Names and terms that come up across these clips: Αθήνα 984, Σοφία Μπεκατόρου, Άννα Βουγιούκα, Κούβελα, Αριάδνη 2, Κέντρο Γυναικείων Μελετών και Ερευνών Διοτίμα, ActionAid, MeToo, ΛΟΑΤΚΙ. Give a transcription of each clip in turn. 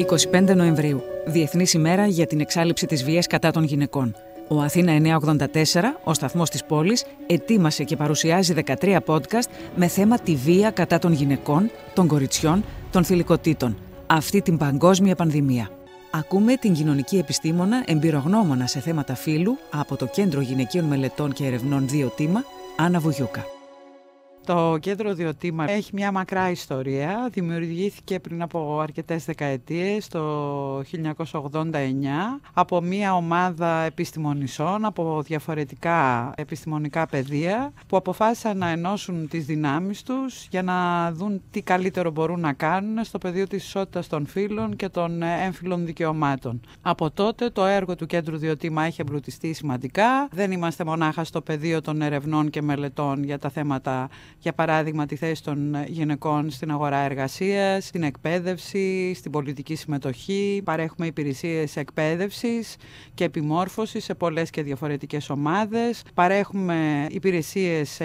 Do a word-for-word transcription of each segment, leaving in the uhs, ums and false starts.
εικοστή πέμπτη Νοεμβρίου, Διεθνής ημέρα για την εξάλληψη της βίας κατά των γυναικών. Ο Αθήνα εννιακόσια ογδόντα τέσσερα, ο σταθμός της πόλης, ετοίμασε και παρουσιάζει δεκατρία podcast με θέμα τη βία κατά των γυναικών, των κοριτσιών, των θηλυκοτήτων, αυτή την παγκόσμια πανδημία. Ακούμε την κοινωνική επιστήμονα, εμπειρογνώμονα σε θέματα φύλου από το Κέντρο Γυναικείων Μελετών και Ερευνών Διοτίμα, Άννα Βουγιούκα. Το κέντρο Διοτίμα έχει μια μακρά ιστορία. Δημιουργήθηκε πριν από αρκετές δεκαετίες, το χίλια εννιακόσια ογδόντα εννιά, από μια ομάδα επιστημονισών από διαφορετικά επιστημονικά πεδία που αποφάσισαν να ενώσουν τις δυνάμεις τους για να δουν τι καλύτερο μπορούν να κάνουν στο πεδίο της ισότητας των φύλων και των έμφυλων δικαιωμάτων. Από τότε το έργο του κέντρου Διοτίμα έχει εμπλουτιστεί σημαντικά. Δεν είμαστε μονάχα στο πεδίο των ερευνών και μελετών για τα θέματα, για παράδειγμα, τη θέση των γυναικών στην αγορά εργασίας, στην εκπαίδευση, στην πολιτική συμμετοχή. Παρέχουμε υπηρεσίες εκπαίδευσης και επιμόρφωσης σε πολλές και διαφορετικές ομάδες. Παρέχουμε υπηρεσίες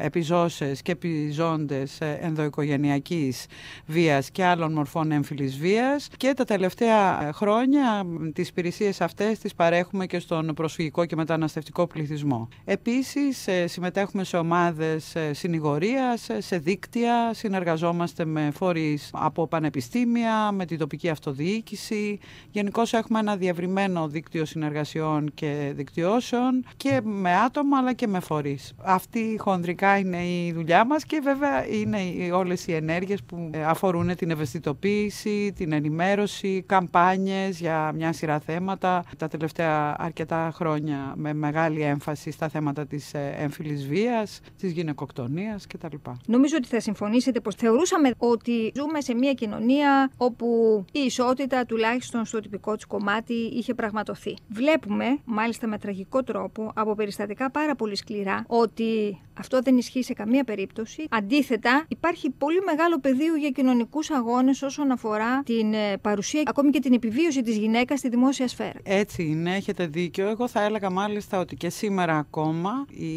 επιζώσες και επιζώντες ενδοοικογενειακής βίας και άλλων μορφών έμφυλης βίας. Και τα τελευταία χρόνια τις υπηρεσίες αυτές τις παρέχουμε και στον προσφυγικό και μεταναστευτικό πληθυσμό. Επίσης, συμμετέχουμε σε ομάδες σε δίκτυα, συνεργαζόμαστε με φορείς από πανεπιστήμια, με την τοπική αυτοδιοίκηση. Γενικώς έχουμε ένα διευρυμένο δίκτυο συνεργασιών και δικτυώσεων και με άτομα αλλά και με φορείς. Αυτή χονδρικά είναι η δουλειά μας και βέβαια είναι όλες οι ενέργειες που αφορούν την ευαισθητοποίηση, την ενημέρωση, καμπάνιες για μια σειρά θέματα. Τα τελευταία αρκετά χρόνια με μεγάλη έμφαση στα θέματα της έμφυλης βίας, της γυναικοκτονίας και τα λοιπά. Νομίζω ότι θα συμφωνήσετε πως θεωρούσαμε ότι ζούμε σε μια κοινωνία όπου η ισότητα, τουλάχιστον στο τυπικό της κομμάτι, είχε πραγματοθεί. Βλέπουμε, μάλιστα με τραγικό τρόπο, από περιστατικά πάρα πολύ σκληρά, ότι αυτό δεν ισχύει σε καμία περίπτωση. Αντίθετα, υπάρχει πολύ μεγάλο πεδίο για κοινωνικούς αγώνες όσον αφορά την παρουσία, ακόμη και την επιβίωση της γυναίκας στη δημόσια σφαίρα. Έτσι είναι, έχετε δίκιο. Εγώ θα έλεγα μάλιστα ότι και σήμερα ακόμα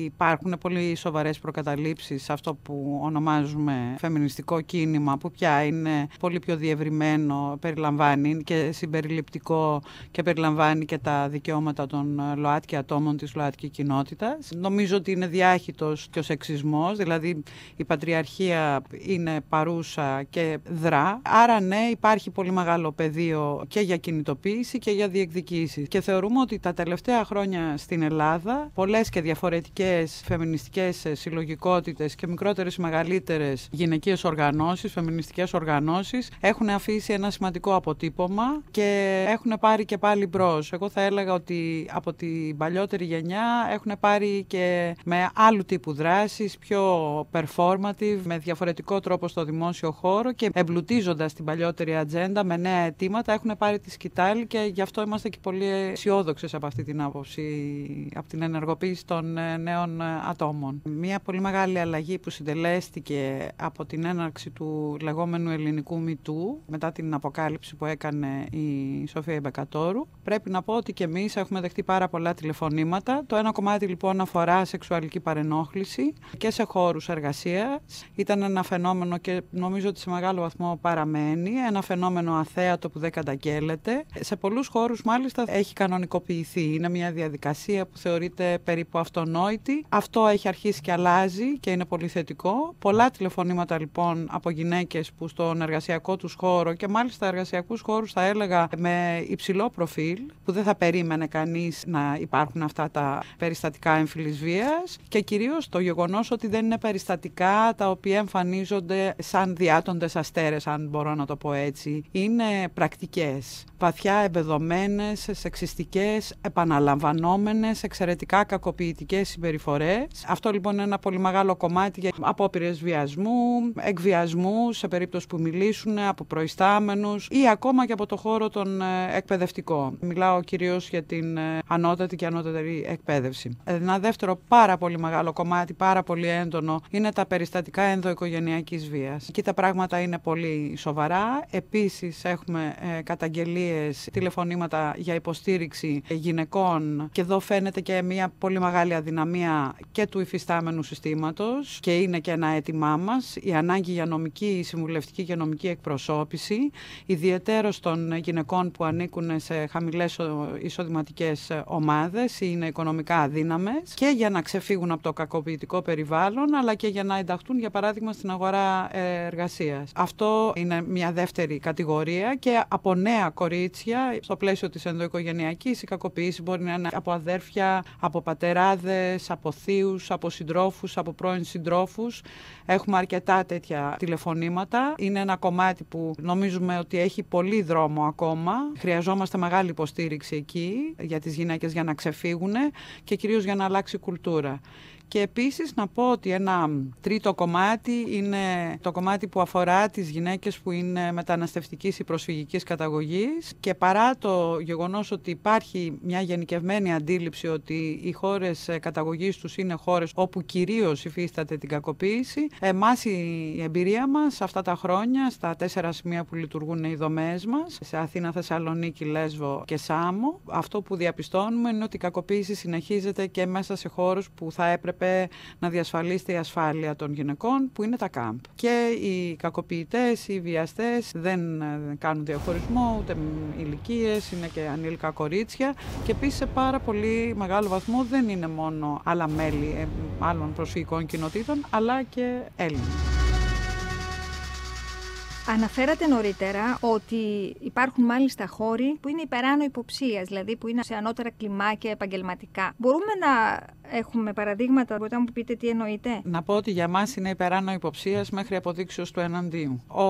υπάρχουν πολύ σοβαρές προκαταλήψεις σε αυτό που ονομάζουμε φεμινιστικό κίνημα, που πια είναι πολύ πιο διευρυμένο, περιλαμβάνει και συμπεριληπτικό και περιλαμβάνει και τα δικαιώματα των ΛΟΑΤΚΙ ατόμων της ΛΟΑΤΚΙ κοινότητας. Νομίζω ότι είναι διάχυτος και ο σεξισμός, δηλαδή η πατριαρχία είναι παρούσα και δρά. Άρα ναι, υπάρχει πολύ μεγάλο πεδίο και για κινητοποίηση και για διεκδικήσεις. Και θεωρούμε ότι τα τελευταία χρόνια στην Ελλάδα πολλές και διαφορετικές φεμινιστικές συλλογικότητες και μικρότερες ή μεγαλύτερες γυναικείες οργανώσεις, φεμινιστικές οργανώσεις, έχουν αφήσει ένα σημαντικό αποτύπωμα και έχουν πάρει και πάλι μπρος. Εγώ θα έλεγα ότι από την παλιότερη γενιά έχουν πάρει και με άλλου τύπου δράσεις, πιο performative, με διαφορετικό τρόπο στο δημόσιο χώρο και εμπλουτίζοντας την παλιότερη ατζέντα με νέα αιτήματα, έχουν πάρει τη σκητάλη και γι' αυτό είμαστε και πολύ αισιόδοξες από αυτή την άποψη, από την ενεργοποίηση των νέων ατόμων. Μια πολύ μεγάλη αλλαγή που συντελέστηκε από την έναρξη του λεγόμενου ελληνικού MeToo, μετά την αποκάλυψη που έκανε η Σοφία Μπεκατόρου. Πρέπει να πω ότι και εμείς έχουμε δεχτεί πάρα πολλά τηλεφωνήματα. Το ένα κομμάτι λοιπόν αφορά σεξουαλική παρενόχληση και σε χώρους εργασίας. Ήταν ένα φαινόμενο και νομίζω ότι σε μεγάλο βαθμό παραμένει, ένα φαινόμενο αθέατο που δεν καταγγέλλεται. Σε πολλούς χώρους μάλιστα έχει κανονικοποιηθεί. Είναι μια διαδικασία που θεωρείται περίπου αυτονόητη. Αυτό έχει αρχίσει και αλλάζει και είναι πολύ θετικό. Πολλά τηλεφωνήματα λοιπόν από γυναίκες που στον εργασιακό τους χώρο και μάλιστα εργασιακούς χώρους θα έλεγα με υψηλό προφίλ, που δεν θα περίμενε κανείς να υπάρχουν αυτά τα περιστατικά έμφυλης βίας και κυρίως το γεγονός ότι δεν είναι περιστατικά τα οποία εμφανίζονται σαν διάτοντες αστέρες, αν μπορώ να το πω έτσι. Είναι πρακτικές, βαθιά εμπεδωμένες, σεξιστικές, επαναλαμβανόμενες, εξαιρετικά κακοποιητικές συμπεριφορές. Αυτό λοιπόν είναι ένα πολύ μεγάλο κομμάτι για απόπειρες βιασμού, εκβιασμού σε περίπτωση που μιλήσουν από προϊστάμενους ή ακόμα και από το χώρο τον εκπαιδευτικό. Μιλάω κυρίως για την ανώτατη και ανώτερη εκπαίδευση. Ένα δεύτερο πάρα πολύ μεγάλο κομμάτι κάτι πάρα πολύ έντονο είναι τα περιστατικά ενδοοικογενειακής βίας. Εκεί τα πράγματα είναι πολύ σοβαρά. Επίσης έχουμε ε, καταγγελίες, τηλεφωνήματα για υποστήριξη γυναικών και εδώ φαίνεται και μια πολύ μεγάλη αδυναμία και του υφιστάμενου συστήματος και είναι και ένα αίτημά μας η ανάγκη για νομική, συμβουλευτική και νομική εκπροσώπηση, ιδιαιτέρως των γυναικών που ανήκουν σε χαμηλές εισοδηματικές ομάδες ή είναι οικονομικά αδύναμες και για να ξεφύγουν από το κακοποιητικό περιβάλλον αλλά και για να ενταχθούν για παράδειγμα στην αγορά εργασίας. Αυτό είναι μια δεύτερη κατηγορία και από νέα κορίτσια στο πλαίσιο της ενδοοικογενειακής η κακοποίηση μπορεί να είναι από αδέρφια, από πατεράδες, από θείους, από συντρόφους, από πρώην συντρόφους. Έχουμε αρκετά τέτοια τηλεφωνήματα. Είναι ένα κομμάτι που νομίζουμε ότι έχει πολύ δρόμο ακόμα. Χρειαζόμαστε μεγάλη υποστήριξη εκεί για τις γυναίκες για να ξεφύγουν και κυρίως για να αλλάξει η κουλτούρα. Και επίσης να πω ότι ένα τρίτο κομμάτι είναι το κομμάτι που αφορά τις γυναίκες που είναι μεταναστευτικής ή προσφυγικής καταγωγής και παρά το γεγονός ότι υπάρχει μια γενικευμένη αντίληψη ότι οι χώρες καταγωγής τους είναι χώρες όπου κυρίως υφίσταται την κακοποίηση, εμάς η εμπειρία μας αυτά τα χρόνια στα τέσσερα σημεία που λειτουργούν οι δομές μας, σε Αθήνα, Θεσσαλονίκη, Λέσβο και Σάμο, αυτό που διαπιστώνουμε είναι ότι η κακοποίηση συνεχίζεται και μέσα σε χώρους που θα έπρεπε να διασφαλίσετε η ασφάλεια των γυναικών που είναι τα κάμπ. Και οι κακοποιητές, οι βιαστές δεν κάνουν διαχωρισμό ούτε ηλικίες, είναι και ανήλικα κορίτσια και επίσης σε πάρα πολύ μεγάλο βαθμό δεν είναι μόνο άλλα μέλη άλλων προσφυγικών κοινοτήτων αλλά και Έλληνες. Αναφέρατε νωρίτερα ότι υπάρχουν μάλιστα χώροι που είναι υπεράνω υποψίας, δηλαδή που είναι σε ανώτερα κλιμάκια επαγγελματικά. Μπορούμε να έχουμε παραδείγματα, μπορείτε να μου πείτε τι εννοείτε? Να πω ότι για μας είναι υπεράνω υποψίας μέχρι αποδείξεως του εναντίου. Ο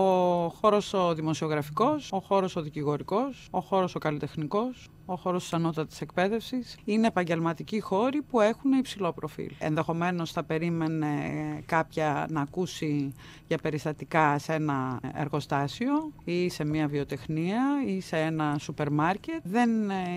χώρος ο δημοσιογραφικός, ο χώρος ο δικηγορικός, ο χώρος ο καλλιτεχνικός, ο χώρος της ανώτατης εκπαίδευσης είναι επαγγελματικοί χώροι που έχουν υψηλό προφίλ. Ενδεχομένως θα περίμενε κάποια να ακούσει για περιστατικά σε ένα εργοστάσιο ή σε μια βιοτεχνία ή σε ένα σούπερ μάρκετ. Δεν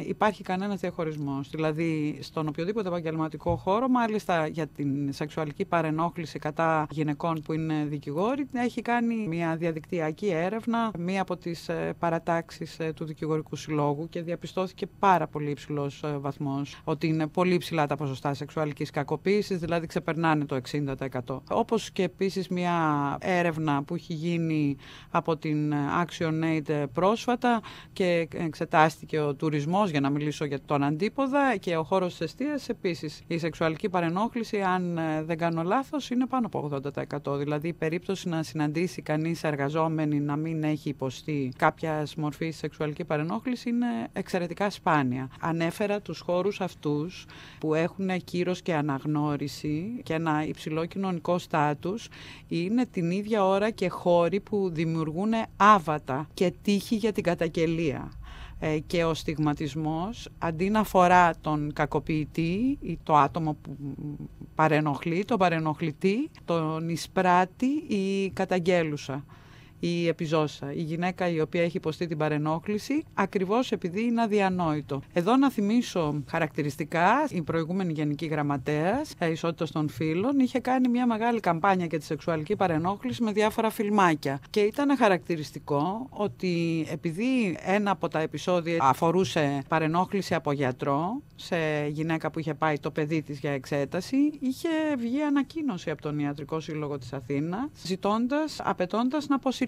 υπάρχει κανένας διαχωρισμός. Δηλαδή, στον οποιοδήποτε επαγγελματικό χώρο, μάλιστα για την σεξουαλική παρενόχληση κατά γυναικών που είναι δικηγόροι, έχει κάνει μια διαδικτυακή έρευνα, μία από τις παρατάξεις του Δικηγορικού Συλλόγου και διαπιστώθηκε πάρα πολύ υψηλός βαθμός ότι είναι πολύ υψηλά τα ποσοστά σεξουαλικής κακοποίησης, δηλαδή ξεπερνάνε το εξήντα τοις εκατό. Όπως και επίσης μια έρευνα που έχει γίνει από την ActionAid πρόσφατα και εξετάστηκε ο τουρισμός, για να μιλήσω για τον αντίποδα, και ο χώρος της εστίας επίσης. Η σεξουαλική παρενόχληση, αν δεν κάνω λάθος, είναι πάνω από ογδόντα τοις εκατό. Δηλαδή η περίπτωση να συναντήσει κανείς εργαζόμενη να μην έχει υποστεί κάποια μορφή σεξουαλική παρενόχληση είναι εξαιρετικά σπάνια. Ανέφερα τους χώρους αυτούς που έχουν κύρος και αναγνώριση και ένα υψηλό κοινωνικό στάτους, είναι την ίδια ώρα και χώροι που δημιουργούν άβατα και τύχη για την καταγγελία. Και ο στιγματισμός, αντί να αφορά τον κακοποιητή ή το άτομο που παρενοχλεί, τον παρενοχλητή, τον εισπράτη ή καταγγέλουσα ή επιζώσα, η γυναίκα η οποία έχει υποστεί την παρενόχληση, ακριβώς επειδή είναι αδιανόητο. Εδώ να θυμίσω χαρακτηριστικά, η προηγούμενη Γενική Γραμματέας Ισότητας των Φύλων είχε κάνει μια μεγάλη καμπάνια για τη σεξουαλική παρενόχληση με διάφορα φιλμάκια. Και ήταν χαρακτηριστικό ότι επειδή ένα από τα επεισόδια αφορούσε παρενόχληση από γιατρό σε γυναίκα που είχε πάει το παιδί της για εξέταση, είχε βγει ανακοίνωση από τον Ιατρικό Σύλλογο της Αθήνας, ζητώντας, απαιτώντας να αποσυρθεί.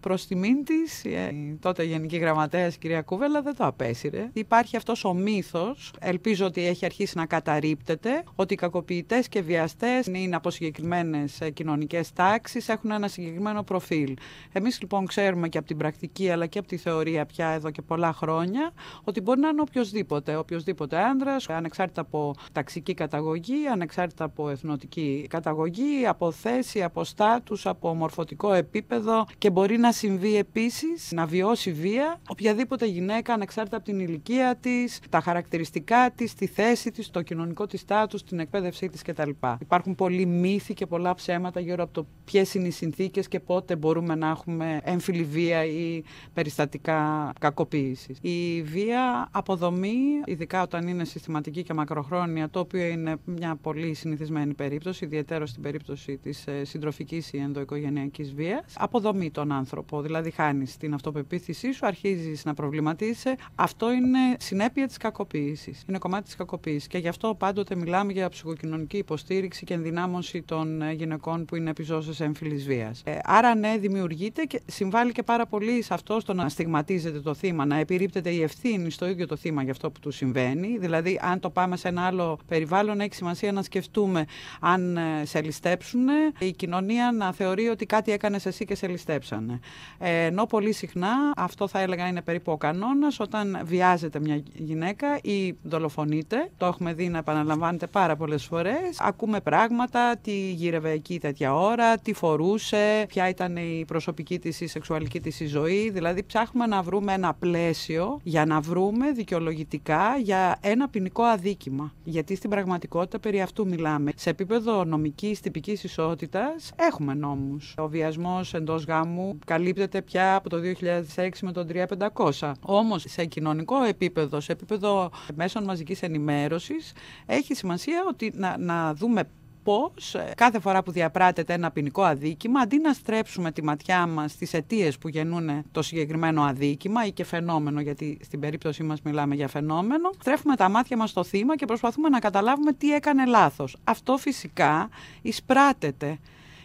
Προς τιμήν της, η τότε Γενική Γραμματέας κυρία Κούβελα δεν το απέσυρε. Υπάρχει αυτός ο μύθος, ελπίζω ότι έχει αρχίσει να καταρρίπτεται, ότι οι κακοποιητές και βιαστές είναι από συγκεκριμένες κοινωνικές τάξεις, έχουν ένα συγκεκριμένο προφίλ. Εμείς λοιπόν ξέρουμε και από την πρακτική αλλά και από τη θεωρία πια εδώ και πολλά χρόνια ότι μπορεί να είναι οποιοδήποτε, οποιοδήποτε άνδρας, ανεξάρτητα από ταξική καταγωγή, ανεξάρτητα από εθνοτική καταγωγή, από θέση, από στάτους, από μορφωτικό επίπεδο, Και μπορεί να συμβεί επίσης να βιώσει βία οποιαδήποτε γυναίκα, ανεξάρτητα από την ηλικία της, τα χαρακτηριστικά της, τη θέση της, το κοινωνικό της στάτους, την εκπαίδευσή της κτλ. Υπάρχουν πολλοί μύθοι και πολλά ψέματα γύρω από το ποιες είναι οι συνθήκες και πότε μπορούμε να έχουμε έμφυλη βία ή περιστατικά κακοποίησης. Η βία αποδομεί, ειδικά όταν είναι συστηματική και μακροχρόνια, το οποίο είναι μια πολύ συνηθισμένη περίπτωση, ιδιαίτερα στην περίπτωση της συντροφικής ή ενδοοικογενειακής βίας, αποδομεί τον άνθρωπο. Δηλαδή, χάνεις την αυτοπεποίθησή σου, αρχίζεις να προβληματίζεσαι. Αυτό είναι συνέπεια της κακοποίησης. Είναι κομμάτι της κακοποίησης. Και γι' αυτό πάντοτε μιλάμε για ψυχοκοινωνική υποστήριξη και ενδυνάμωση των γυναικών που είναι επιζώσες έμφυλης βίας. Ε, άρα, ναι, δημιουργείται και συμβάλλει και πάρα πολύ σε αυτό στο να στιγματίζεται το θύμα, να επιρρύπτεται η ευθύνη στο ίδιο το θύμα για αυτό που του συμβαίνει. Δηλαδή, αν το πάμε σε ένα άλλο περιβάλλον, έχει σημασία να σκεφτούμε αν σε ληστέψουν, η κοινωνία να θεωρεί ότι κάτι έκανες εσύ και σε ληστέψανε. Ε, ενώ πολύ συχνά, αυτό θα έλεγα είναι περίπου ο κανόνας, όταν βιάζεται μια γυναίκα ή δολοφονείται, το έχουμε δει να επαναλαμβάνεται πάρα πολλές φορές, ακούμε πράγματα, τι γύρευε εκεί τέτοια ώρα, τι φορούσε, ποια ήταν η προσωπική της, η σεξουαλική της η ζωή. Δηλαδή, ψάχνουμε να βρούμε ένα πλαίσιο για να βρούμε δικαιολογητικά για ένα ποινικό αδίκημα. Γιατί στην πραγματικότητα περί αυτού μιλάμε. Σε επίπεδο νομικής τυπικής ισότητας έχουμε νόμους. Ο βιασμός εντός γάμου καλύπτεται πια από το δύο χιλιάδες έξι με τον τρία χιλιάδες πεντακόσια. Όμως σε κοινωνικό επίπεδο, σε επίπεδο μέσων μαζικής ενημέρωσης, έχει σημασία ότι να, να δούμε πώς κάθε φορά που διαπράτεται ένα ποινικό αδίκημα, αντί να στρέψουμε τη ματιά μας στις αιτίες που γεννούν το συγκεκριμένο αδίκημα ή και φαινόμενο, γιατί στην περίπτωση μας μιλάμε για φαινόμενο, στρέφουμε τα μάτια μας στο θύμα και προσπαθούμε να καταλάβουμε τι έκανε λάθος. Αυτό φυσικά εισπράτεται.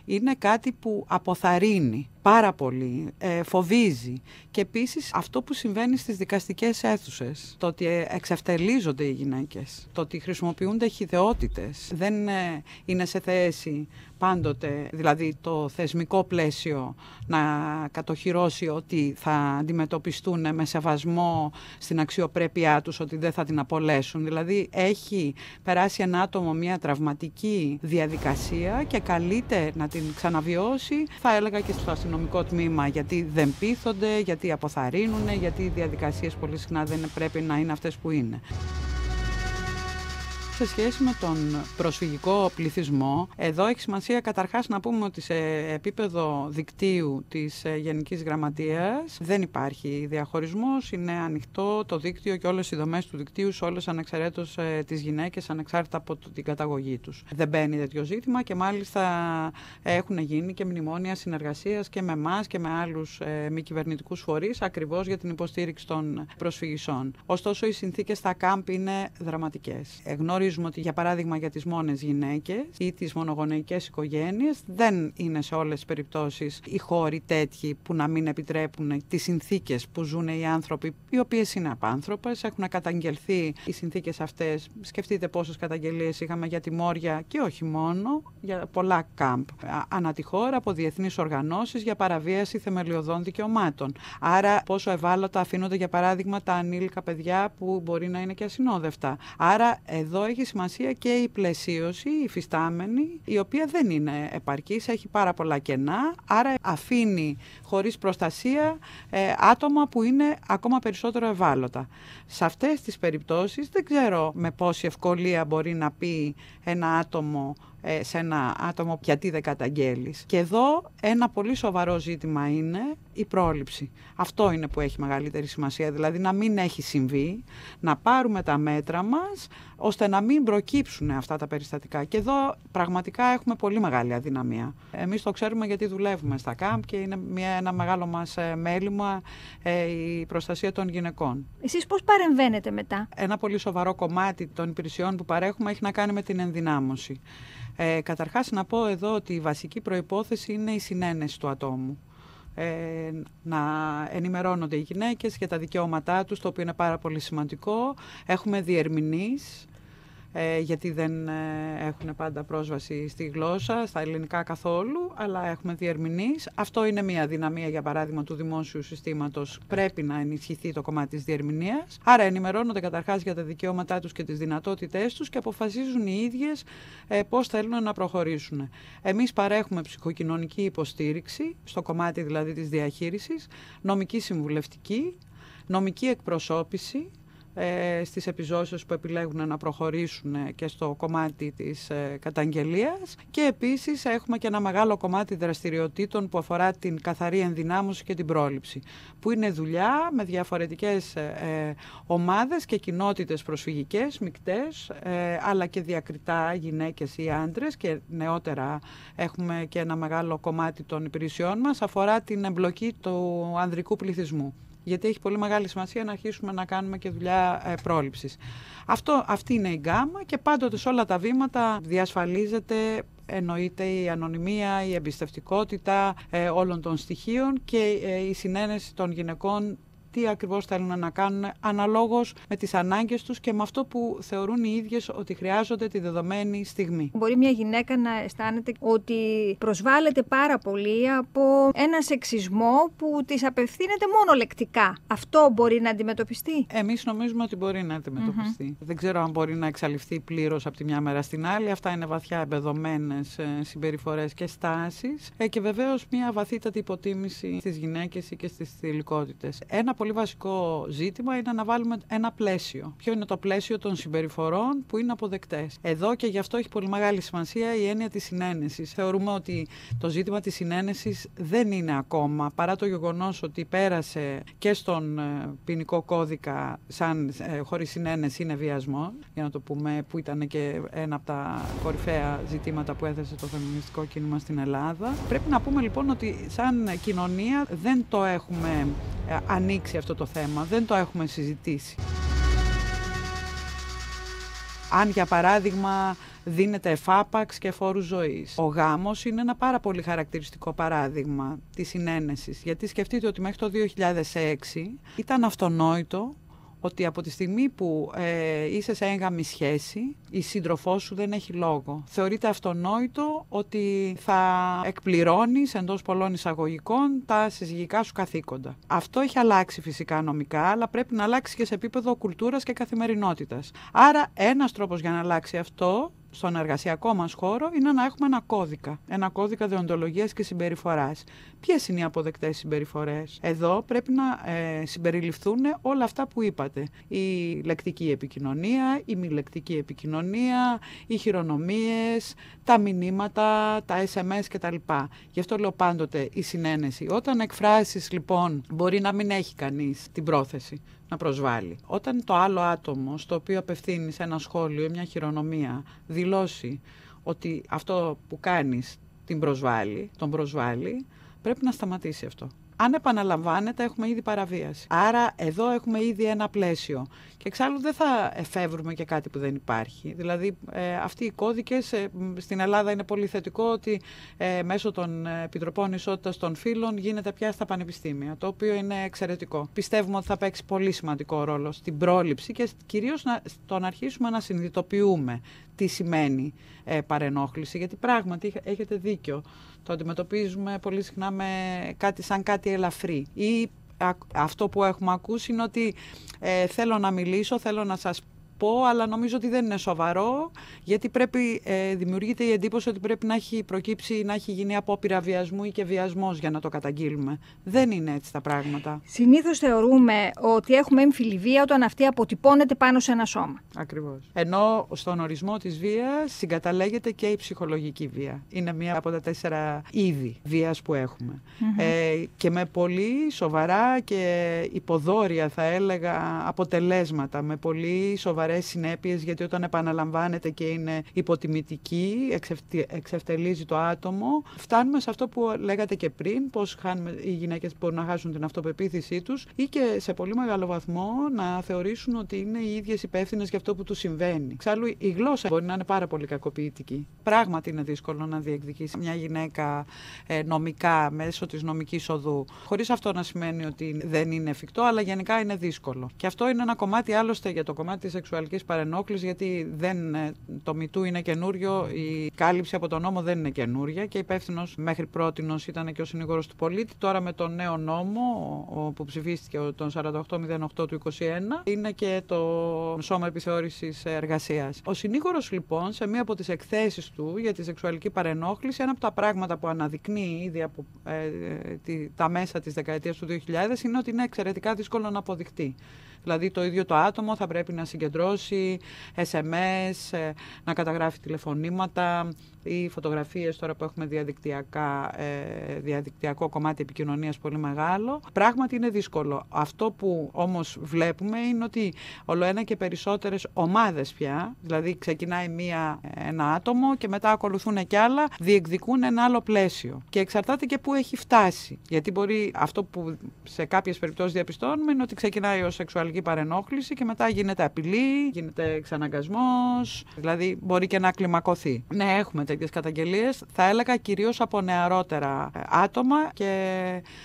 Είναι κάτι που αποθαρρύνει πάρα πολύ, ε, φοβίζει. Και επίσης αυτό που συμβαίνει στις δικαστικές αίθουσες, το ότι εξευτελίζονται οι γυναίκες, το ότι χρησιμοποιούνται χυδαιότητες, δεν ε, είναι σε θέση πάντοτε, δηλαδή το θεσμικό πλαίσιο να κατοχυρώσει ότι θα αντιμετωπιστούν με σεβασμό στην αξιοπρέπειά τους, ότι δεν θα την απολέσουν. Δηλαδή έχει περάσει ένα άτομο μια τραυματική διαδικασία και καλείται να την ξαναβιώσει, θα έλεγα και στο αστυνομικό τμήμα, γιατί δεν πείθονται, γιατί αποθαρρύνουν, γιατί οι διαδικασίες πολύ συχνά δεν πρέπει να είναι αυτές που είναι. Σε σχέση με τον προσφυγικό πληθυσμό, εδώ έχει σημασία καταρχάς να πούμε ότι σε επίπεδο δικτύου της Γενικής Γραμματείας δεν υπάρχει διαχωρισμός, είναι ανοιχτό το δίκτυο και όλες οι δομές του δικτύου σε όλες ανεξαρτήτως τις γυναίκες, ανεξάρτητα από την καταγωγή τους. Δεν μπαίνει τέτοιο ζήτημα και μάλιστα έχουν γίνει και μνημόνια συνεργασίας και με εμάς και με άλλους μη κυβερνητικούς φορείς ακριβώς για την υποστήριξη των προσφυγισών. Ωστόσο, οι συνθήκες στα κάμπ είναι δραματικές. Ότι για παράδειγμα για τις μόνες γυναίκες ή τις μονογονεϊκές οικογένειες δεν είναι σε όλες τις περιπτώσεις οι χώροι τέτοιοι που να μην επιτρέπουν τις συνθήκες που ζουν οι άνθρωποι, οι οποίες είναι απάνθρωπες, έχουν καταγγελθεί οι συνθήκες αυτές. Σκεφτείτε πόσες καταγγελίες είχαμε για τιμώρια και όχι μόνο, για πολλά κάμπ ανά τη χώρα από διεθνείς οργανώσεις για παραβίαση θεμελιωδών δικαιωμάτων. Άρα, πόσο ευάλωτα αφήνονται για παράδειγμα τα ανήλικα παιδιά που μπορεί να είναι και ασυνόδευτα. Άρα, εδώ έχει σημασία και η πλαισίωση, η υφιστάμενη, η οποία δεν είναι επαρκής, έχει πάρα πολλά κενά, άρα αφήνει χωρίς προστασία ε, άτομα που είναι ακόμα περισσότερο ευάλωτα. Σε αυτές τις περιπτώσεις δεν ξέρω με πόση ευκολία μπορεί να πει ένα άτομο ε, σε ένα άτομο γιατί δεν καταγγέλεις. Και εδώ ένα πολύ σοβαρό ζήτημα είναι η πρόληψη. Αυτό είναι που έχει μεγαλύτερη σημασία, δηλαδή να μην έχει συμβεί, να πάρουμε τα μέτρα μας, ώστε να μην προκύψουν αυτά τα περιστατικά. Και εδώ πραγματικά έχουμε πολύ μεγάλη αδυναμία. Εμείς το ξέρουμε γιατί δουλεύουμε στα κάμπ και είναι μια, ένα μεγάλο μας μέλημα ε, η προστασία των γυναικών. Εσείς πώς παρεμβαίνετε μετά? Ένα πολύ σοβαρό κομμάτι των υπηρεσιών που παρέχουμε έχει να κάνει με την ενδυνάμωση. Ε, καταρχάς να πω εδώ ότι η βασική προϋπόθεση είναι η συνένεση του ατόμου. Ε, να ενημερώνονται οι γυναίκες για τα δικαιώματά τους, το οποίο είναι πάρα πολύ σημαντικό. Έχουμε διερμηνείς ε, γιατί δεν ε, έχουν πάντα πρόσβαση στη γλώσσα, στα ελληνικά καθόλου, αλλά έχουμε διερμηνείς. Αυτό είναι μια αδυναμία, για παράδειγμα, του δημόσιου συστήματος. Πρέπει να ενισχυθεί το κομμάτι της διερμηνείας. Άρα ενημερώνονται καταρχάς για τα δικαιώματά τους και τις δυνατότητές τους και αποφασίζουν οι ίδιες ε, πώς θέλουν να προχωρήσουν. Εμείς παρέχουμε ψυχοκοινωνική υποστήριξη, στο κομμάτι δηλαδή της διαχείρισης, νομική συμβουλευτική, νομική εκπροσώπηση ε, στις επιζώσεις που επιλέγουν να προχωρήσουν και στο κομμάτι της ε, καταγγελίας, και επίσης έχουμε και ένα μεγάλο κομμάτι δραστηριοτήτων που αφορά την καθαρή ενδυνάμωση και την πρόληψη, που είναι δουλειά με διαφορετικές ε, ομάδες και κοινότητες προσφυγικές, μικτές, ε, αλλά και διακριτά γυναίκες ή άντρες, και νεότερα έχουμε και ένα μεγάλο κομμάτι των υπηρεσιών μας αφορά την εμπλοκή του ανδρικού πληθυσμού. Γιατί έχει πολύ μεγάλη σημασία να αρχίσουμε να κάνουμε και δουλειά ε, πρόληψης. Αυτό, αυτή είναι η γκάμα, και πάντοτε σε όλα τα βήματα διασφαλίζεται, εννοείται, η ανωνυμία, η εμπιστευτικότητα ε, όλων των στοιχείων και ε, η συνένεση των γυναικών τι ακριβώς θέλουν να κάνουν αναλόγως με τις ανάγκες τους και με αυτό που θεωρούν οι ίδιες ότι χρειάζονται τη δεδομένη στιγμή. Μπορεί μια γυναίκα να αισθάνεται ότι προσβάλλεται πάρα πολύ από ένα σεξισμό που της απευθύνεται μόνο λεκτικά. Αυτό μπορεί να αντιμετωπιστεί? Εμείς νομίζουμε ότι μπορεί να αντιμετωπιστεί. Mm-hmm. Δεν ξέρω αν μπορεί να εξαλειφθεί πλήρως από τη μια μέρα στην άλλη. Αυτά είναι βαθιά εμπεδωμένες συμπεριφορές και στάσεις. Και βεβαίως μια βαθύτατη υποτίμηση στις γυναίκες και στις θηλυκότητες. Πολύ βασικό ζήτημα είναι να βάλουμε ένα πλαίσιο. Ποιο είναι το πλαίσιο των συμπεριφορών που είναι αποδεκτές? Εδώ και γι' αυτό έχει πολύ μεγάλη σημασία η έννοια της συνένεσης. Θεωρούμε ότι το ζήτημα της συνένεσης δεν είναι ακόμα, παρά το γεγονός ότι πέρασε και στον ποινικό κώδικα σαν ε, χωρίς συνένεση είναι βιασμό, για να το πούμε, που ήταν και ένα από τα κορυφαία ζητήματα που έθεσε το φεμινιστικό κίνημα στην Ελλάδα. Πρέπει να πούμε λοιπόν ότι σαν κοινωνία δεν το έχουμε ανοίξει αυτό το θέμα, δεν το έχουμε συζητήσει. Αν για παράδειγμα δίνεται εφάπαξ και φόρου ζωής. Ο γάμος είναι ένα πάρα πολύ χαρακτηριστικό παράδειγμα της συνένεσης, γιατί σκεφτείτε ότι μέχρι το δύο χιλιάδες έξι ήταν αυτονόητο ότι από τη στιγμή που ε, είσαι σε έγγαμη σχέση, η σύντροφός σου δεν έχει λόγο. Θεωρείται αυτονόητο ότι θα εκπληρώνεις, εντός πολλών εισαγωγικών, τα συζυγικά σου καθήκοντα. Αυτό έχει αλλάξει φυσικά νομικά, αλλά πρέπει να αλλάξει και σε επίπεδο κουλτούρας και καθημερινότητας. Άρα ένας τρόπος για να αλλάξει αυτό στον εργασιακό μας χώρο είναι να έχουμε ένα κώδικα, ένα κώδικα δεοντολογίας και συμπεριφοράς. Ποιες είναι οι αποδεκτές συμπεριφορές? Εδώ πρέπει να ε, συμπεριληφθούν όλα αυτά που είπατε. Η λεκτική επικοινωνία, η μη λεκτική επικοινωνία, οι χειρονομίες, τα μηνύματα, τα ες εμ ες κτλ. Γι' αυτό λέω πάντοτε η συνένεση. Όταν εκφράσεις λοιπόν, μπορεί να μην έχει κανείς την πρόθεση να προσβάλλει. Όταν το άλλο άτομο στο οποίο απευθύνεις ένα σχόλιο ή μια χειρονομία δηλώσει ότι αυτό που κάνεις την προσβάλλει, τον προσβάλλει, πρέπει να σταματήσει αυτό. Αν επαναλαμβάνεται, έχουμε ήδη παραβίαση. Άρα εδώ έχουμε ήδη ένα πλαίσιο. Και εξάλλου δεν θα εφεύρουμε και κάτι που δεν υπάρχει. Δηλαδή ε, αυτοί οι κώδικες, ε, στην Ελλάδα είναι πολύ θετικό ότι ε, μέσω των επιτροπών ισότητας των φύλων γίνεται πια στα πανεπιστήμια, το οποίο είναι εξαιρετικό. Πιστεύουμε ότι θα παίξει πολύ σημαντικό ρόλο στην πρόληψη και κυρίως να, στο να αρχίσουμε να συνειδητοποιούμε τι σημαίνει ε, παρενόχληση, γιατί πράγματι έχετε δίκιο. Το αντιμετωπίζουμε πολύ συχνά με κάτι σαν κάτι ελαφρύ. Ή αυτό που έχουμε ακούσει είναι ότι ε, θέλω να μιλήσω, θέλω να σας πω, αλλά νομίζω ότι δεν είναι σοβαρό, γιατί πρέπει, ε, δημιουργείται η εντύπωση ότι πρέπει να έχει προκύψει, να έχει γίνει απόπειρα βιασμού ή και βιασμός για να το καταγγείλουμε. Δεν είναι έτσι τα πράγματα. Συνήθως θεωρούμε ότι έχουμε έμφυλη βία όταν αυτή αποτυπώνεται πάνω σε ένα σώμα. Ακριβώς. Ενώ στον ορισμό της βίας συγκαταλέγεται και η ψυχολογική βία. Είναι μία από τα τέσσερα είδη βίας που έχουμε. Mm-hmm. ε, και με πολύ σοβαρά και υποδόρια, θα έλεγα, αποτελέσματα, με πολύ σοβαρά συνέπειες, γιατί όταν επαναλαμβάνεται και είναι υποτιμητική, εξευτελίζει το άτομο, φτάνουμε σε αυτό που λέγατε και πριν, πως χάνουμε, οι γυναίκες μπορούν να χάσουν την αυτοπεποίθησή τους ή και σε πολύ μεγάλο βαθμό να θεωρήσουν ότι είναι οι ίδιες υπεύθυνες για αυτό που τους συμβαίνει. Εξάλλου η γλώσσα μπορεί να είναι πάρα πολύ κακοποιητική. Πράγματι είναι δύσκολο να διεκδικήσει μια γυναίκα ε, νομικά μέσω της νομικής οδού, χωρίς αυτό να σημαίνει ότι δεν είναι εφικτό, αλλά γενικά είναι δύσκολο. Και αυτό είναι ένα κομμάτι άλλωστε για το κομμάτι της σεξουαλικής παρενόχλησης, γιατί δεν, το MeToo είναι καινούριο, η κάλυψη από τον νόμο δεν είναι καινούρια και υπεύθυνος μέχρι πρότινος ήταν και ο συνήγορος του πολίτη. Τώρα με τον νέο νόμο που ψηφίστηκε τον σαράντα οκτώ μηδέν οκτώ του είκοσι ένα είναι και το Σώμα Επιθεώρησης Εργασίας. Ο συνήγορος λοιπόν σε μία από τις εκθέσεις του για τη σεξουαλική παρενόχληση, ένα από τα πράγματα που αναδεικνύει ήδη από ε, τη, τα μέσα της δεκαετίας του δύο χιλιάδες είναι ότι είναι εξαιρετικά δύσκολο να αποδειχτεί. Δηλαδή το ίδιο το άτομο θα πρέπει να συγκεντρώσει ες εμ ες, να καταγράφει τηλεφωνήματα ή φωτογραφίες, τώρα που έχουμε διαδικτυακά, διαδικτυακό κομμάτι επικοινωνίας πολύ μεγάλο. Πράγματι είναι δύσκολο. Αυτό που όμως βλέπουμε είναι ότι ολοένα και περισσότερες ομάδες πια, δηλαδή ξεκινάει μία, ένα άτομο και μετά ακολουθούν κι άλλα, διεκδικούν ένα άλλο πλαίσιο. Και εξαρτάται και πού έχει φτάσει. Γιατί μπορεί αυτό που σε κάποιες περιπτώσεις διαπιστώνουμε είναι ότι ξεκινάει ως σεξουαλική παρενόχληση και μετά γίνεται απειλή, γίνεται εξαναγκασμός, δηλαδή μπορεί και να κλιμακωθεί. Ναι, έχουμε τέτοιες καταγγελίες, θα έλεγα κυρίως από νεαρότερα άτομα και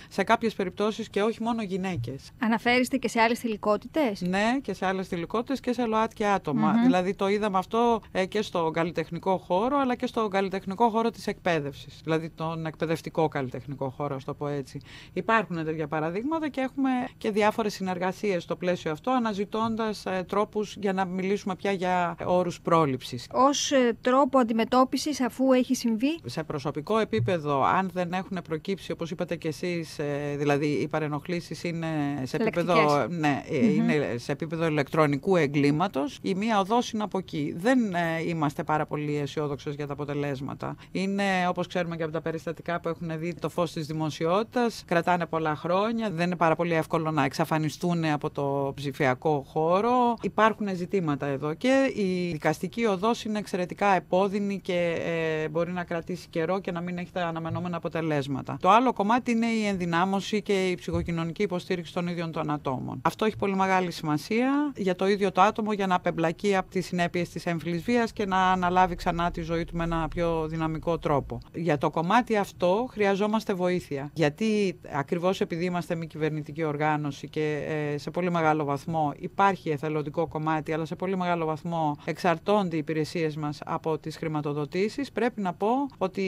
σε κάποιες περιπτώσεις και όχι μόνο γυναίκες. Αναφέρεστε και σε άλλες θηλυκότητες? Ναι, και σε άλλες θηλυκότητες και σε ΛΟΑΤΚΙ άτομα. Mm-hmm. Δηλαδή το είδαμε αυτό και στον καλλιτεχνικό χώρο, αλλά και στον καλλιτεχνικό χώρο της εκπαίδευσης. Δηλαδή τον εκπαιδευτικό καλλιτεχνικό χώρο, ας το πω έτσι. Υπάρχουν τέτοια παραδείγματα και έχουμε και διάφορες συνεργασίες στο πλαίσιο αυτό, αναζητώντας ε, τρόπους για να μιλήσουμε πια για όρους πρόληψης. Ως ε, τρόπο αντιμετώπισης αφού έχει συμβεί? Σε προσωπικό επίπεδο, αν δεν έχουν προκύψει, όπως είπατε κι εσείς, ε, δηλαδή οι παρενοχλήσεις είναι σε επίπεδο, ναι, ε, mm-hmm. είναι σε επίπεδο ηλεκτρονικού εγκλήματος, η μία οδός είναι από εκεί. Δεν ε, είμαστε πάρα πολύ αισιόδοξοι για τα αποτελέσματα. Είναι, όπως ξέρουμε και από τα περιστατικά που έχουν δει το φως της δημοσιότητας, κρατάνε πολλά χρόνια, δεν είναι πάρα πολύ εύκολο να εξαφανιστούν από το ψηφιακό χώρο. Υπάρχουν ζητήματα εδώ και η δικαστική οδός είναι εξαιρετικά επώδυνη και ε, μπορεί να κρατήσει καιρό και να μην έχει τα αναμενόμενα αποτελέσματα. Το άλλο κομμάτι είναι η ενδυνάμωση και η ψυχοκοινωνική υποστήριξη των ίδιων των ατόμων. Αυτό έχει πολύ μεγάλη σημασία για το ίδιο το άτομο για να απεμπλακεί από τις συνέπειες της έμφυλης βίας και να αναλάβει ξανά τη ζωή του με ένα πιο δυναμικό τρόπο. Για το κομμάτι αυτό χρειαζόμαστε βοήθεια. Γιατί ακριβώς επειδή είμαστε μη κυβερνητική οργάνωση και ε, σε πολύ μεγάλο βαθμό υπάρχει εθελοντικό κομμάτι, αλλά σε πολύ μεγάλο βαθμό εξαρτώνται οι υπηρεσίες μας από τις χρηματοδοτήσεις. Πρέπει να πω ότι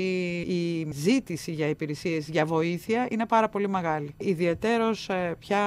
η ζήτηση για υπηρεσίες, για βοήθεια είναι πάρα πολύ μεγάλη. Ιδιαιτέρως πια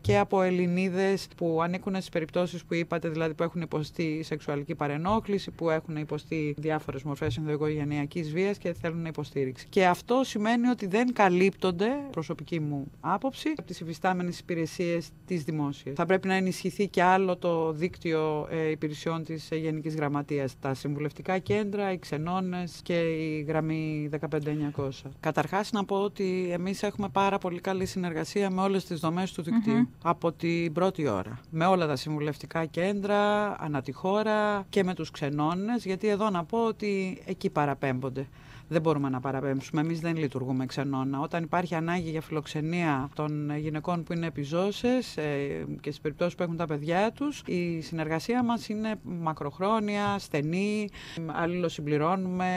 και από Ελληνίδες που ανήκουν στις περιπτώσεις που είπατε, δηλαδή που έχουν υποστεί σεξουαλική παρενόχληση, που έχουν υποστεί διάφορες μορφές ενδοοικογενειακής βίας και θέλουν υποστήριξη. Και αυτό σημαίνει ότι δεν καλύπτονται, προσωπική μου άποψη, από τις υφιστάμενες υπηρεσίες της δημόσιας. Θα πρέπει να ενισχυθεί και άλλο το δίκτυο ε, υπηρεσιών της ε, Γενικής Γραμματείας. Τα συμβουλευτικά κέντρα, οι ξενώνες και η γραμμή δεκαπέντε εννιακόσια. Καταρχάς να πω ότι εμείς έχουμε πάρα πολύ καλή συνεργασία με όλες τις δομές του δικτύου mm-hmm. από την πρώτη ώρα. Με όλα τα συμβουλευτικά κέντρα, ανά τη χώρα και με τους ξενώνες, γιατί εδώ να πω ότι εκεί παραπέμπονται. Δεν μπορούμε να παραπέμψουμε. Εμείς δεν λειτουργούμε ξενώνα. Όταν υπάρχει ανάγκη για φιλοξενία των γυναικών που είναι επιζώσες και στις περιπτώσεις που έχουν τα παιδιά τους, η συνεργασία μας είναι μακροχρόνια, στενή, αλληλοσυμπληρώνουμε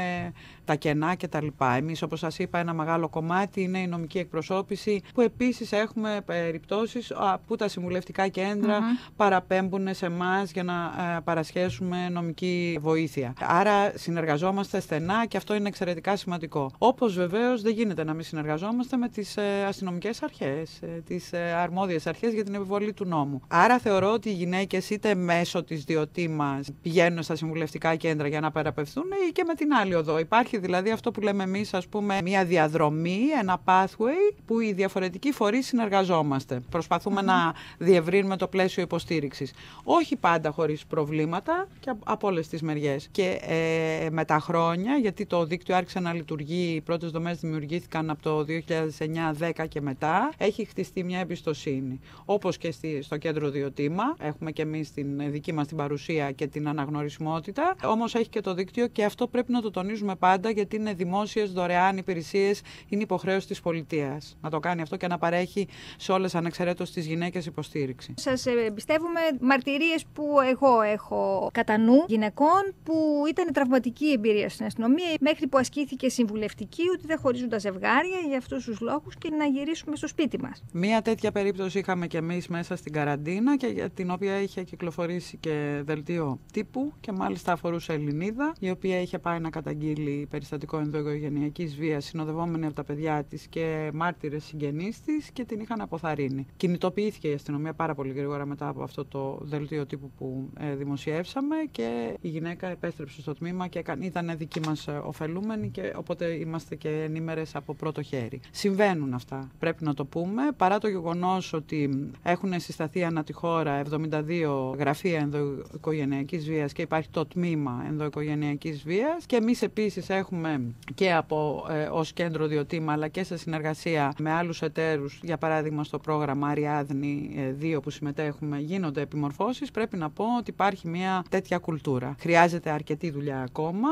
τα κενά κτλ. Εμείς, όπως σας είπα, ένα μεγάλο κομμάτι είναι η νομική εκπροσώπηση, που επίσης έχουμε περιπτώσεις που τα συμβουλευτικά κέντρα mm-hmm. παραπέμπουν σε εμάς για να παρασχέσουμε νομική βοήθεια. Άρα συνεργαζόμαστε στενά και αυτό είναι εξαιρετικό. Σημαντικό. Όπως βεβαίως δεν γίνεται να μην συνεργαζόμαστε με τις αστυνομικές αρχές, τις αρμόδιες αρχές για την επιβολή του νόμου. Άρα θεωρώ ότι οι γυναίκες είτε μέσω της Διοτίμα πηγαίνουν στα συμβουλευτικά κέντρα για να παραπευθούν ή και με την άλλη οδό. Υπάρχει δηλαδή αυτό που λέμε εμείς, ας πούμε, μια διαδρομή, ένα pathway που οι διαφορετικοί φορείς συνεργαζόμαστε. Προσπαθούμε mm-hmm. να διευρύνουμε το πλαίσιο υποστήριξης. Όχι πάντα χωρίς προβλήματα και από όλες τις μεριές. Και ε, με τα χρόνια, γιατί το δίκτυο άρχισε να λειτουργεί, οι πρώτες δομές δημιουργήθηκαν από το δύο χιλιάδες εννιά δέκα και μετά, έχει χτιστεί μια εμπιστοσύνη. Όπως και στο κέντρο Διοτίμα, έχουμε και εμείς την δική μας την παρουσία και την αναγνωρισιμότητα, όμως έχει και το δίκτυο και αυτό πρέπει να το τονίζουμε πάντα, γιατί είναι δημόσιες, δωρεάν υπηρεσίες, είναι υποχρέωση της πολιτείας να το κάνει αυτό και να παρέχει σε όλες ανεξαιρέτως τις γυναίκες υποστήριξη. Σας εμπιστεύουμε μαρτυρίες που εγώ έχω κατά νου γυναικών που ήταν τραυματική εμπειρία στην αστυνομία μέχρι που ασκήθηκαν ασκήθηκε συμβουλευτική ότι δεν χωρίζουν τα ζευγάρια για αυτούς τους λόγους και να γυρίσουμε στο σπίτι μας. Μία τέτοια περίπτωση είχαμε και εμείς μέσα στην καραντίνα και για την οποία είχε κυκλοφορήσει και δελτίο τύπου και μάλιστα αφορούσε Ελληνίδα, η οποία είχε πάει να καταγγείλει περιστατικό ενδοοικογενειακής βίας συνοδευόμενη από τα παιδιά της και μάρτυρες συγγενείς της και την είχαν αποθαρρύνει. Κινητοποιήθηκε η αστυνομία πάρα πολύ γρήγορα μετά από αυτό το δελτίο τύπου που ε, δημοσιεύσαμε και η γυναίκα επέστρεψε στο τμήμα και ήταν δική μας ωφελούμενη και οπότε είμαστε και ενήμερες από πρώτο χέρι. Συμβαίνουν αυτά, πρέπει να το πούμε, παρά το γεγονός ότι έχουν συσταθεί ανά τη χώρα εβδομήντα δύο γραφεία ενδοοικογενειακής βίας και υπάρχει το τμήμα ενδοοικογενειακής βίας και εμείς επίσης έχουμε και από ε, ως κέντρο Διοτίμα αλλά και σε συνεργασία με άλλους εταίρους, για παράδειγμα στο πρόγραμμα Αριάδνη δύο που συμμετέχουμε, γίνονται επιμορφώσεις. Πρέπει να πω ότι υπάρχει μια τέτοια κουλτούρα. Χρειάζεται αρκετή δουλειά ακόμα,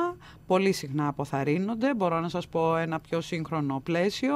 πολύ συχνά αποθαρρύνονται. Μπορώ να σας πω ένα πιο σύγχρονο πλαίσιο,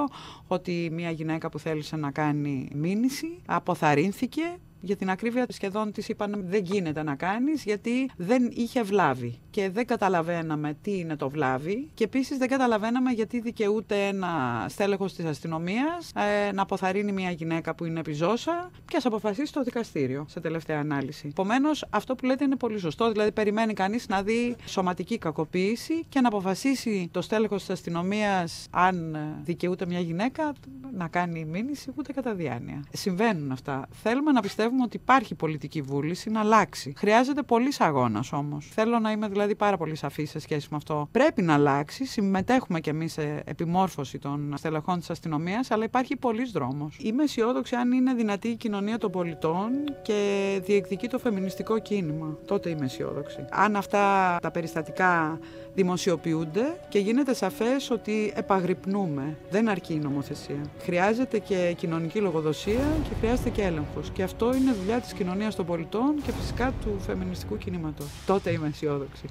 ότι μια γυναίκα που θέλησε να κάνει μήνυση αποθαρρύνθηκε. Για την ακρίβεια σχεδόν της είπαν δεν γίνεται να κάνεις γιατί δεν είχε βλάβη και δεν καταλαβαίναμε τι είναι το βλάβη και επίσης δεν καταλαβαίναμε γιατί δικαιούται ένα στέλεχος της αστυνομίας ε, να αποθαρρύνει μια γυναίκα που είναι επιζώσα και ας αποφασίσει το δικαστήριο σε τελευταία ανάλυση. Επομένως αυτό που λέτε είναι πολύ σωστό, δηλαδή περιμένει κανείς να δει σωματική κακοποίηση και να αποφασίσει το στέλεχος της αστυνομίας αν δικαιούται μια γυναίκα να κάνει μήνυση ούτε κατά διάνοια. Συμβαίνουν αυτά. Θέλουμε να πιστεύουμε ότι υπάρχει πολιτική βούληση να αλλάξει. Χρειάζεται πολύς αγώνας όμως. Θέλω να είμαι δηλαδή πάρα πολύ σαφή σε σχέση με αυτό. Πρέπει να αλλάξει. Συμμετέχουμε κι εμείς σε επιμόρφωση των στελεχών της αστυνομίας, αλλά υπάρχει πολύς δρόμος. Είμαι αισιόδοξη αν είναι δυνατή η κοινωνία των πολιτών και διεκδικεί το φεμινιστικό κίνημα. Τότε είμαι αισιόδοξη. Αν αυτά τα περιστατικά δημοσιοποιούνται και γίνεται σαφές ότι επαγρυπνούμε. Δεν αρκεί η νομοθεσία. Χρειάζεται και κοινωνική λογοδοσία και χρειάζεται και έλεγχος. Και αυτό είναι δουλειά της κοινωνίας των πολιτών και φυσικά του φεμινιστικού κινήματος. Τότε είμαι αισιόδοξη.